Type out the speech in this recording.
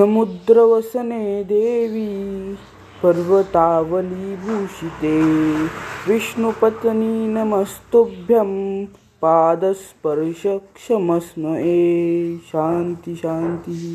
समुद्रवसने देवी पर्वतावली भूषिते विष्णुपत्नी नमस्तुभ्यं पादस्पर्श क्षमस्मये। शांति शांति।